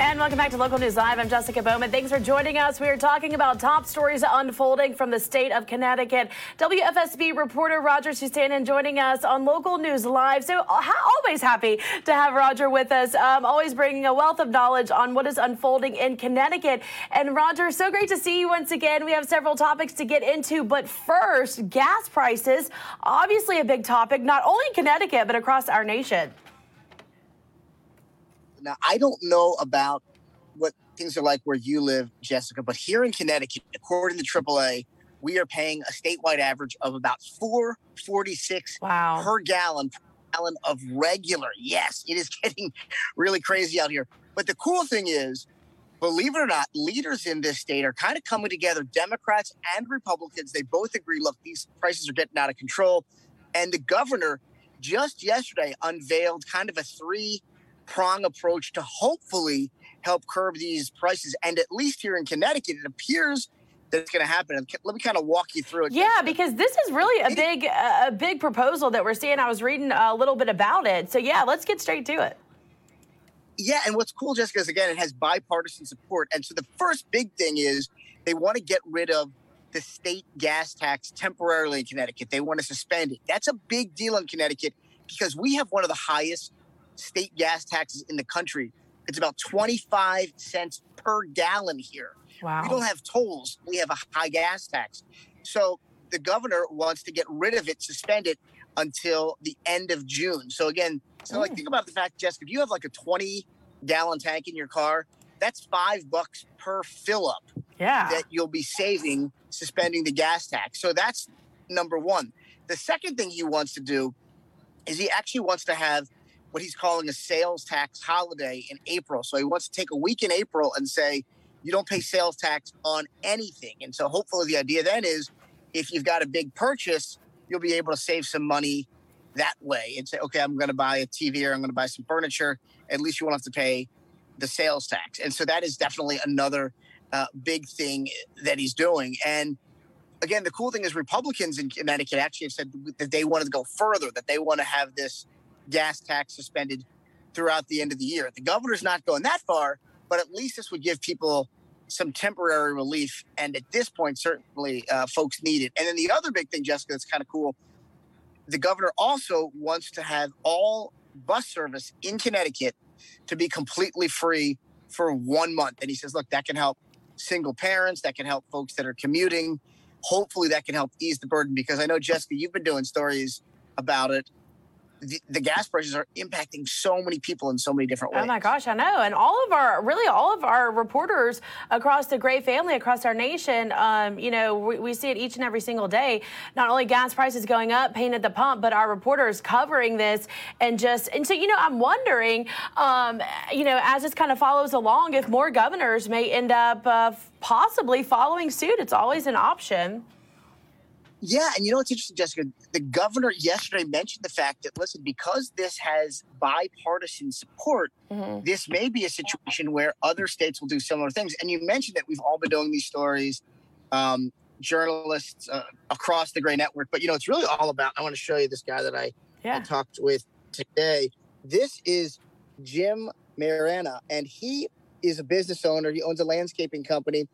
And welcome back to Local News Live. I'm Jessica Bowman. Thanks for joining us. We are talking about top stories unfolding from the state of Connecticut. WFSB reporter Roger Susanin joining us on Local News Live. So always happy to have Roger with us, always bringing a wealth of knowledge on what is unfolding in Connecticut. And Roger, so great to see you once again. We have several topics to get into, but first, gas prices, obviously a big topic, not only in Connecticut, but across our nation. Now, I don't know about what things are like where you live, Jessica, but here in Connecticut, according to AAA, we are paying a statewide average of about $4.46 per gallon of regular. Yes, it is getting really crazy out here. But the cool thing is, believe it or not, leaders in this state are kind of coming together, Democrats and Republicans. They both agree, look, these prices are getting out of control. And the governor just yesterday unveiled kind of a three-prong approach to hopefully help curb these prices. And at least here in Connecticut, it appears that it's going to happen. Let me kind of walk you through it. Yeah, because this is really a big proposal that we're seeing. I was reading a little bit about it. So, yeah, let's get straight to it. Yeah, and what's cool, Jessica, is, again, it has bipartisan support. And so the first big thing is they want to get rid of the state gas tax temporarily in Connecticut. They want to suspend it. That's a big deal in Connecticut because we have one of the highest state gas taxes in the country. It's about 25 cents per gallon here. Wow. We don't have tolls. We have a high gas tax. So the governor wants to get rid of it, suspend it until the end of June. So again, like think about the fact, Jessica, if you have like a 20-gallon tank in your car, that's $5 per fill-up that you'll be saving suspending the gas tax. So that's number one. The second thing he wants to do is he actually wants to have what he's calling a sales tax holiday in April. So he wants to take a week in April and say, you don't pay sales tax on anything. And so hopefully the idea then is if you've got a big purchase, you'll be able to save some money that way and say, okay, I'm going to buy a TV or I'm going to buy some furniture. At least you won't have to pay the sales tax. And so that is definitely another big thing that he's doing. And again, the cool thing is Republicans in Connecticut actually have said that they wanted to go further, that they want to have this gas tax suspended throughout the end of the year. The governor's not going that far, but at least this would give people some temporary relief. And at this point, certainly folks need it. And then the other big thing, Jessica, that's kind of cool, the governor also wants to have all bus service in Connecticut to be completely free for 1 month. And he says, look, that can help single parents. That can help folks that are commuting. Hopefully that can help ease the burden because I know, Jessica, you've been doing stories about it. The gas prices are impacting so many people in so many different ways. Oh, my gosh, I know. And all of our reporters across the Gray family, across our nation, we see it each and every single day. Not only gas prices going up, pain at the pump, but our reporters covering this. And so, I'm wondering, as this kind of follows along, if more governors may end up possibly following suit. It's always an option. Yeah, and you know what's interesting, Jessica? The governor yesterday mentioned the fact that, listen, because this has bipartisan support, this may be a situation where other states will do similar things. And you mentioned that we've all been doing these stories, journalists across the Gray Network. But, it's really all about, I want to show you this guy that I talked with today. This is Jim Marana, and he is a business owner. He owns a landscaping company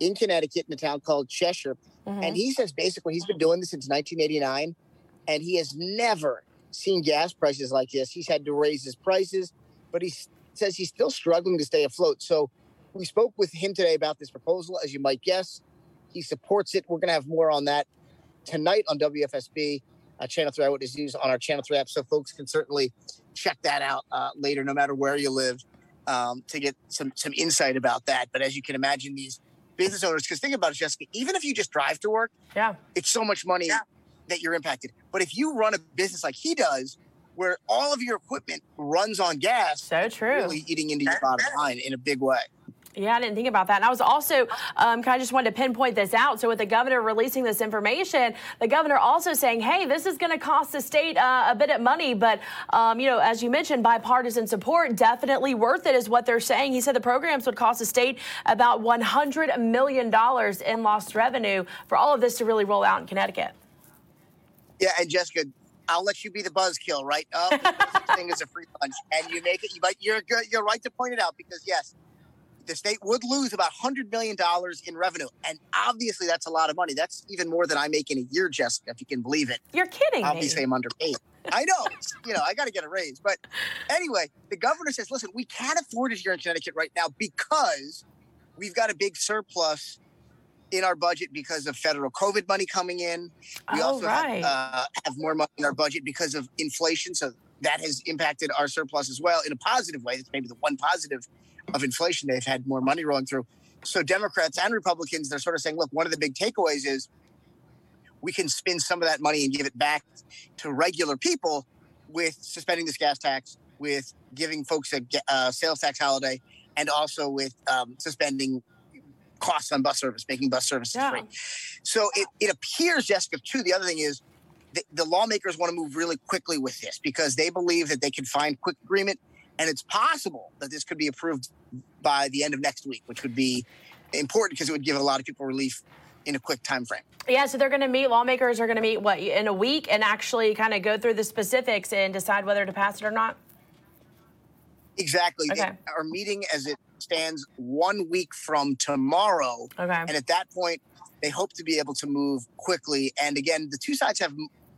in Connecticut in a town called Cheshire. And he says basically he's been doing this since 1989, and he has never seen gas prices like this. He's had to raise his prices, but he says he's still struggling to stay afloat. So we spoke with him today about this proposal. As you might guess, he supports it. We're going to have more on that tonight on WFSB, Channel 3 Eyewitness News on our Channel 3 app. So folks can certainly check that out later, no matter where you live, to get some insight about that. But as you can imagine, these business owners, because think about it, Jessica, even if you just drive to work, it's so much money that you're impacted. But if you run a business like he does, where all of your equipment runs on gas, so true, really eating into your bottom line in a big way. Yeah, I didn't think about that. And I was also kind of just wanted to pinpoint this out. So with the governor releasing this information, the governor also saying, hey, this is going to cost the state a bit of money. But, as you mentioned, bipartisan support, definitely worth it is what they're saying. He said the programs would cost the state about $100 million in lost revenue for all of this to really roll out in Connecticut. Yeah, and Jessica, I'll let you be the buzzkill, right? Oh, this thing is a free lunch. And you make it, but you're right to point it out because, yes, the state would lose about $100 million in revenue. And obviously, that's a lot of money. That's even more than I make in a year, Jessica, if you can believe it. You're kidding me. Obviously, I'm underpaid. I know. You know, I got to get a raise. But anyway, the governor says, listen, we can't afford it here in Connecticut right now because we've got a big surplus in our budget because of federal COVID money coming in. We also have more money in our budget because of inflation. So that has impacted our surplus as well in a positive way. That's maybe the one positive of inflation. They've had more money rolling through. So Democrats and Republicans, they're sort of saying, look, one of the big takeaways is we can spend some of that money and give it back to regular people with suspending this gas tax, with giving folks a sales tax holiday, and also with suspending costs on bus service, making bus services free. So it appears, Jessica, too, the other thing is the lawmakers want to move really quickly with this because they believe that they can find quick agreement, and it's possible that this could be approved by the end of next week, which would be important because it would give a lot of people relief in a quick time frame. Yeah, so they're going to meet, lawmakers are going to meet, what, in a week and actually kind of go through the specifics and decide whether to pass it or not? Exactly. Okay. They are meeting as it stands 1 week from tomorrow. Okay. And at that point, they hope to be able to move quickly. And again, the two sides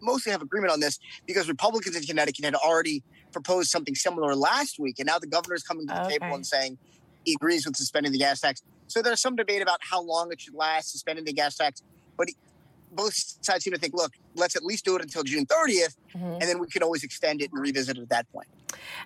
mostly have agreement on this because Republicans in Connecticut had already proposed something similar last week. And now the governor is coming to the table and saying he agrees with suspending the gas tax. So there's some debate about how long it should last, suspending the gas tax. But both sides seem to think, look, let's at least do it until June 30th, and then we can always extend it and revisit it at that point.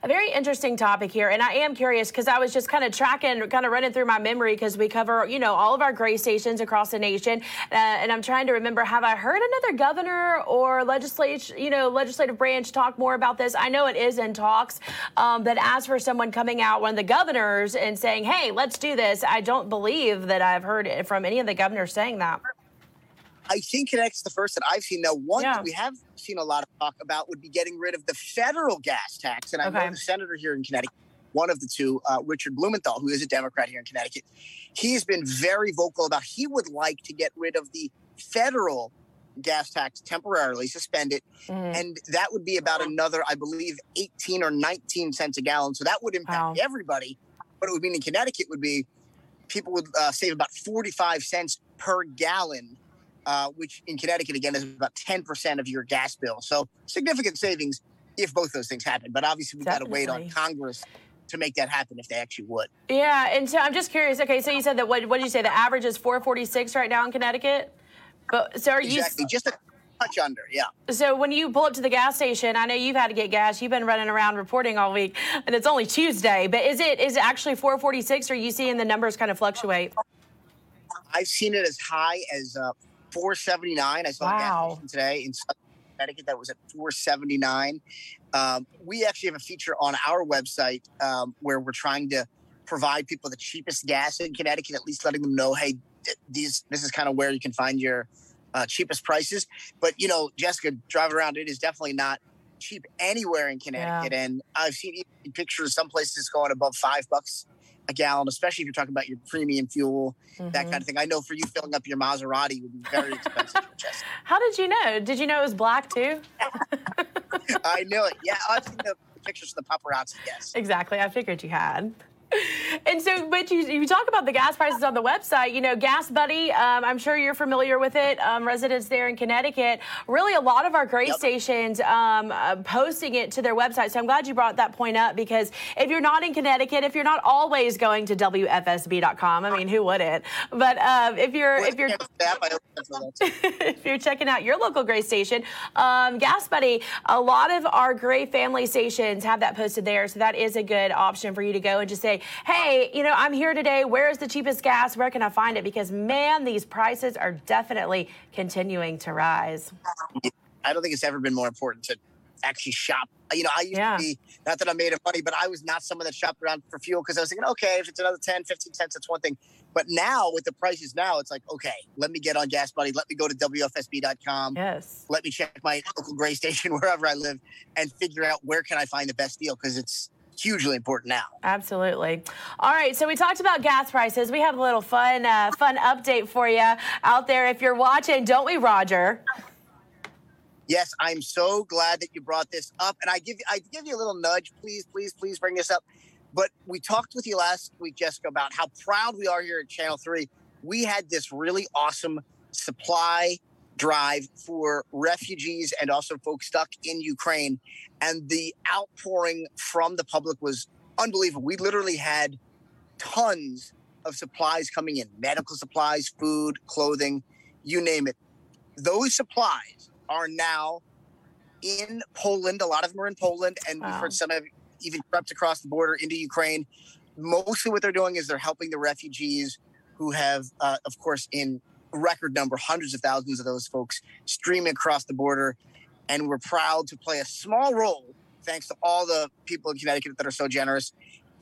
A very interesting topic here, and I am curious because I was just kind of running through my memory because we cover, you know, all of our gray stations across the nation, and I'm trying to remember, have I heard another governor or legislative branch talk more about this? I know it is in talks, but as for someone coming out, one of the governors, and saying, hey, let's do this, I don't believe that I've heard it from any of the governors saying that. I think Connecticut's the first that I've seen. Now, one that we have seen a lot of talk about would be getting rid of the federal gas tax. And I know the senator here in Connecticut, one of the two, Richard Blumenthal, who is a Democrat here in Connecticut, he's been very vocal about he would like to get rid of the federal gas tax, temporarily suspend it. And that would be about another, I believe, 18 or 19 cents a gallon. So that would impact everybody. What it would mean in Connecticut would be people would save about 45 cents per gallon, which in Connecticut, again, is about 10% of your gas bill. So significant savings if both those things happen. But obviously, we've got to wait on Congress to make that happen if they actually would. Yeah, and so I'm just curious. Okay, so you said that, what did you say? The average is $4.46 right now in Connecticut? But, so are exactly. You... just a touch under, yeah. So when you pull up to the gas station, I know you've had to get gas. You've been running around reporting all week, and it's only Tuesday. But is it actually $4.46, or are you seeing the numbers kind of fluctuate? I've seen it as high as... $4.79. I saw a gas station today in Southern Connecticut that was at $4.79. We actually have a feature on our website where we're trying to provide people the cheapest gas in Connecticut, at least letting them know, hey, this is kind of where you can find your cheapest prices. But, you know, Jessica, driving around, it is definitely not cheap anywhere in Connecticut. Yeah. And I've seen pictures, some places going above $5 a gallon, especially if you're talking about your premium fuel, that kind of thing. I know for you, filling up your Maserati would be very expensive. How did you know? Did you know it was black too? I knew it. Yeah, I've seen the pictures from the paparazzi. Yes, exactly. I figured you had. And so, but you talk about the gas prices on the website, you know, Gas Buddy, I'm sure you're familiar with it, residents there in Connecticut, really a lot of our gray stations posting it to their website. So I'm glad you brought that point up because if you're not in Connecticut, if you're not always going to WFSB.com, I mean, who wouldn't? But if you're checking out your local gray station, Gas Buddy, a lot of our gray family stations have that posted there. So that is a good option for you to go and just say, hey, you know, I'm here today. Where is the cheapest gas? Where can I find it? Because, man, these prices are definitely continuing to rise. I don't think it's ever been more important to actually shop. You know, I used to be, not that I made it money, but I was not someone that shopped around for fuel because I was thinking, okay, if it's another 10, 15 cents, that's one thing. But now with the prices now, it's like, okay, let me get on Gas Buddy. Let me go to WFSB.com. Yes. Let me check my local gray station wherever I live and figure out where can I find the best deal because it's hugely important now. Absolutely. All right, so we talked about gas prices. We have a little fun update for you out there if you're watching, don't we, Roger? Yes, I'm so glad that you brought this up. And I give you a little nudge. Please, please, please bring this up. But we talked with you last week, Jessica, about how proud we are here at Channel 3. We had this really awesome supply drive for refugees and also folks stuck in Ukraine. And the outpouring from the public was unbelievable. We literally had tons of supplies coming in, medical supplies, food, clothing, you name it. Those supplies are now in Poland. A lot of them are in Poland. And we've heard some have even crept across the border into Ukraine. Mostly what they're doing is they're helping the refugees who have, of course, in record number, hundreds of thousands of those folks streaming across the border. And we're proud to play a small role, thanks to all the people in Connecticut that are so generous,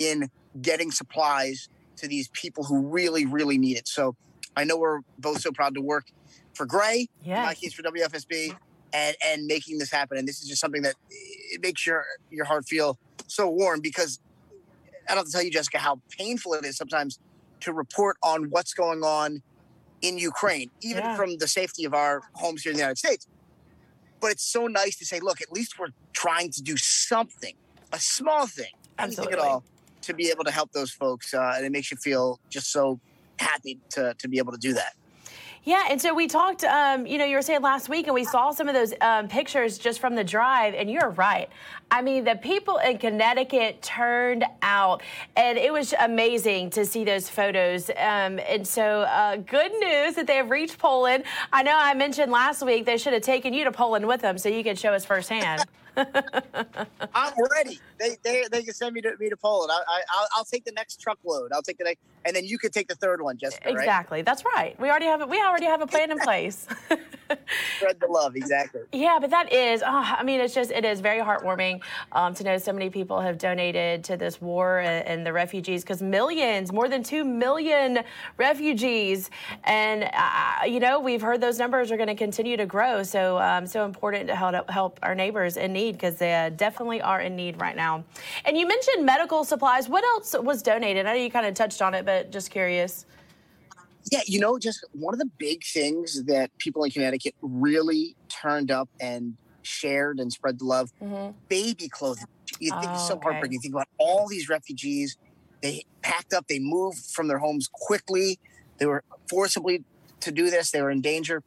in getting supplies to these people who really, really need it. So I know we're both so proud to work for Gray, in my case for WFSB, and making this happen. And this is just something that it makes your heart feel so warm, because I don't have to tell you, Jessica, how painful it is sometimes to report on what's going on in Ukraine, even from the safety of our homes here in the United States. But it's so nice to say, look, at least we're trying to do something, a small thing, anything at all, to be able to help those folks. And it makes you feel just so happy to be able to do that. Yeah, and so we talked, you were saying last week, and we saw some of those pictures just from the drive, and you're right. I mean, the people in Connecticut turned out, and it was amazing to see those photos. And so good news that they have reached Poland. I know I mentioned last week they should have taken you to Poland with them so you could show us firsthand. I'm ready. They can send me to Poland. I'll take the next truckload. I'll take the next, and then you could take the third one, Jessica. Exactly. Right? That's right. We already have a plan in place. Spread the love, exactly. Yeah, but that is. It is very heartwarming to know so many people have donated to this war and the refugees, because millions, more than 2 million refugees, and we've heard those numbers are going to continue to grow. So so important to help our neighbors in need, because they definitely are in need right now. And you mentioned medical supplies. What else was donated? I know you kind of touched on it, but just curious. Yeah, just one of the big things that people in Connecticut really turned up and shared and spread the love, baby clothing. You think it's so heartbreaking. You think about all these refugees. They packed up. They moved from their homes quickly. They were forcibly to do this. They were in danger.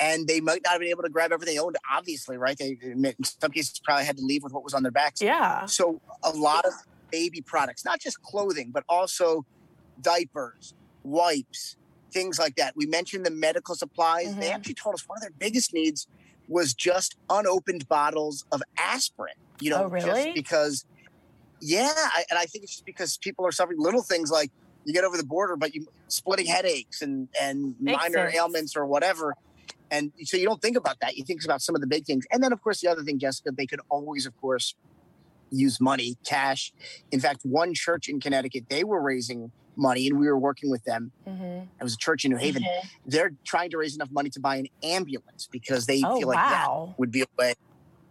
And they might not have been able to grab everything they owned, obviously, right? They, in some cases, probably had to leave with what was on their backs. Yeah. So a lot of baby products, not just clothing, but also diapers, wipes, things like that. We mentioned the medical supplies. They actually told us one of their biggest needs was just unopened bottles of aspirin. Oh, really? Just because, and I think it's just because people are suffering little things like you get over the border, but you splitting headaches and minor ailments or whatever. And so you don't think about that. You think about some of the big things. And then, of course, the other thing, Jessica, they could always, of course, use money, cash. In fact, one church in Connecticut, they were raising money, and we were working with them. It was a church in New Haven. They're trying to raise enough money to buy an ambulance, because they feel like that would be a way.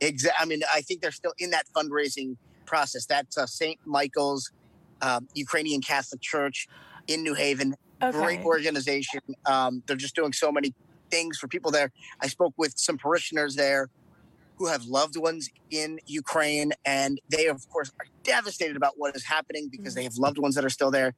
I think they're still in that fundraising process. That's St. Michael's Ukrainian Catholic Church in New Haven. Okay. Great organization. They're just doing so many things for people there. I spoke with some parishioners there who have loved ones in Ukraine, and they, of course, are devastated about what is happening, because they have loved ones that are still there.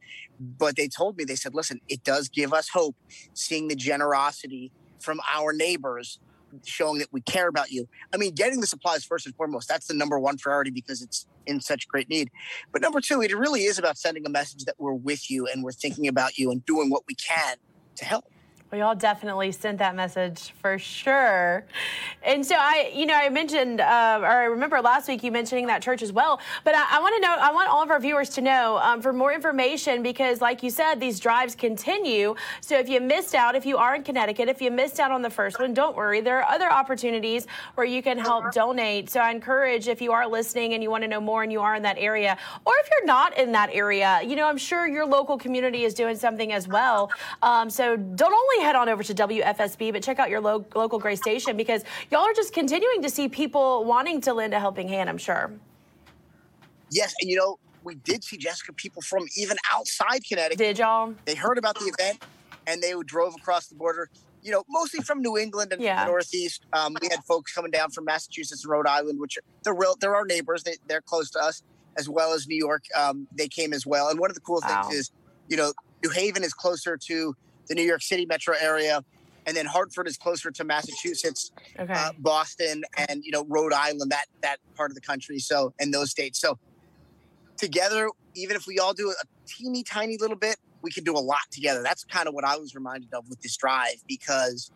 But they told me, they said, listen, it does give us hope seeing the generosity from our neighbors showing that we care about you. I mean, getting the supplies first and foremost, that's the number one priority, because it's in such great need. But number two, it really is about sending a message that we're with you and we're thinking about you and doing what we can to help. We all definitely sent that message for sure. And so I mentioned, or I remember last week you mentioning that church as well. But I want all of our viewers to know for more information, because like you said, these drives continue. So if you missed out, if you are in Connecticut, if you missed out on the first one, don't worry. There are other opportunities where you can help donate. So I encourage, if you are listening and you want to know more and you are in that area, or if you're not in that area, I'm sure your local community is doing something as well. So don't only head on over to WFSB, but check out your local Gray station, because y'all are just continuing to see people wanting to lend a helping hand, I'm sure. Yes, and we did see, Jessica, people from even outside Connecticut. Did y'all? They heard about the event, and they drove across the border, mostly from New England and the Northeast. We had folks coming down from Massachusetts and Rhode Island, which they're our neighbors. They're close to us. as well as New York. They came as well. And one of the cool things is, you know, New Haven is closer to the New York City metro area. And then Hartford is closer to Massachusetts, Boston, and, you know, Rhode Island, that part of the country. So, and those states. So together, even if we all do a teeny tiny little bit, we can do a lot together. That's kind of what I was reminded of with this drive, because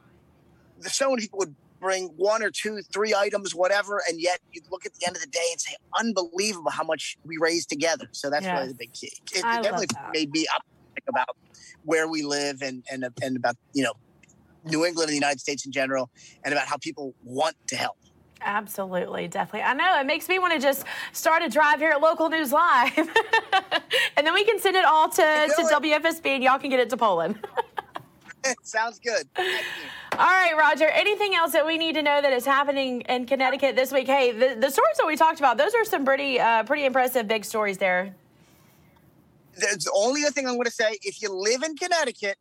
so many people would bring one or two, three items, whatever. And yet you'd look at the end of the day and say, unbelievable how much we raised together. So that's really the big key. It definitely made me optimistic about where we live and about, you know, New England and the United States in general, and about how people want to help. Absolutely, definitely. I know, it makes me want to just start a drive here at Local News Live. And then we can send it all to WFSB, and y'all can get it to Poland. Sounds good. Thank you. All right, Roger, anything else that we need to know that is happening in Connecticut this week? Hey, the stories that we talked about, those are some pretty impressive big stories there. There's the only other thing I'm going to say, if you live in Connecticut,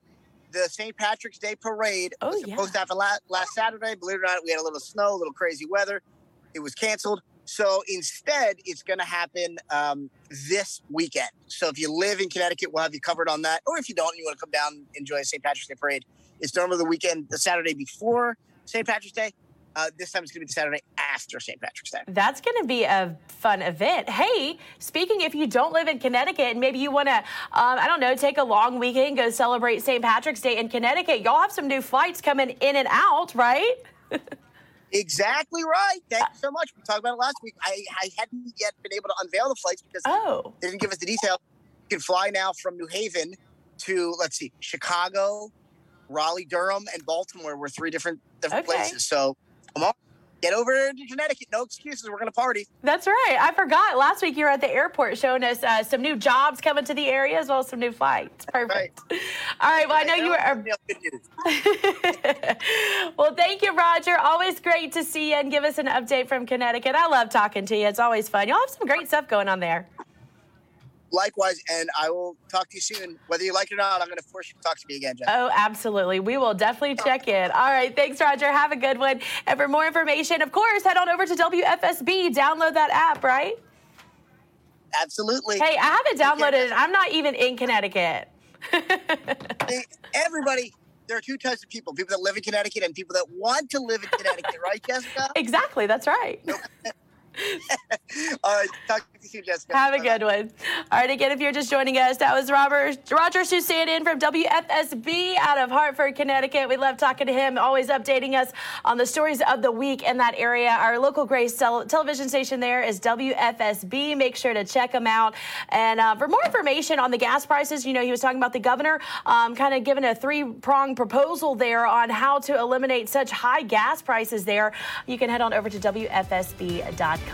the St. Patrick's Day Parade was supposed to happen last Saturday. Believe it or not, we had a little snow, a little crazy weather. It was canceled. So instead, it's going to happen this weekend. So if you live in Connecticut, we'll have you covered on that. Or if you don't, you want to come down and enjoy St. Patrick's Day Parade. It's normally the weekend, the Saturday before St. Patrick's Day. This time it's going to be the Saturday after St. Patrick's Day. That's going to be a fun event. Hey, speaking, if you don't live in Connecticut and maybe you want to, take a long weekend, go celebrate St. Patrick's Day in Connecticut, y'all have some new flights coming in and out, right? Exactly right. Thank you so much. We talked about it last week. I hadn't yet been able to unveil the flights because they didn't give us the detail. You can fly now from New Haven to, Chicago, Raleigh, Durham, and Baltimore. We're three different places. So, come on, get over to Connecticut. No excuses. We're going to party. That's right. I forgot. Last week you were at the airport showing us some new jobs coming to the area as well as some new flights. Perfect. Right. All right. Well, I know you are. Well, thank you, Roger. Always great to see you and give us an update from Connecticut. I love talking to you. It's always fun. Y'all have some great stuff going on there. Likewise, and I will talk to you soon. Whether you like it or not, I'm going to force you to talk to me again, Jen. Oh, absolutely. We will definitely check in. All right. Thanks, Roger. Have a good one. And for more information, of course, head on over to WFSB. Download that app, right? Absolutely. Hey, I have it downloaded. I'm not even in Connecticut. Everybody, there are two types of people that live in Connecticut and people that want to live in Connecticut, right, Jessica? Exactly. That's right. All right, talk to you soon, Jessica. Have a good one. All right, again, if you're just joining us, that was Roger Susanin from WFSB out of Hartford, Connecticut. We love talking to him, always updating us on the stories of the week in that area. Our local Grace television station there is WFSB. Make sure to check them out. And for more information on the gas prices, you know, he was talking about the governor kind of giving a three-pronged proposal there on how to eliminate such high gas prices there. You can head on over to WFSB.com.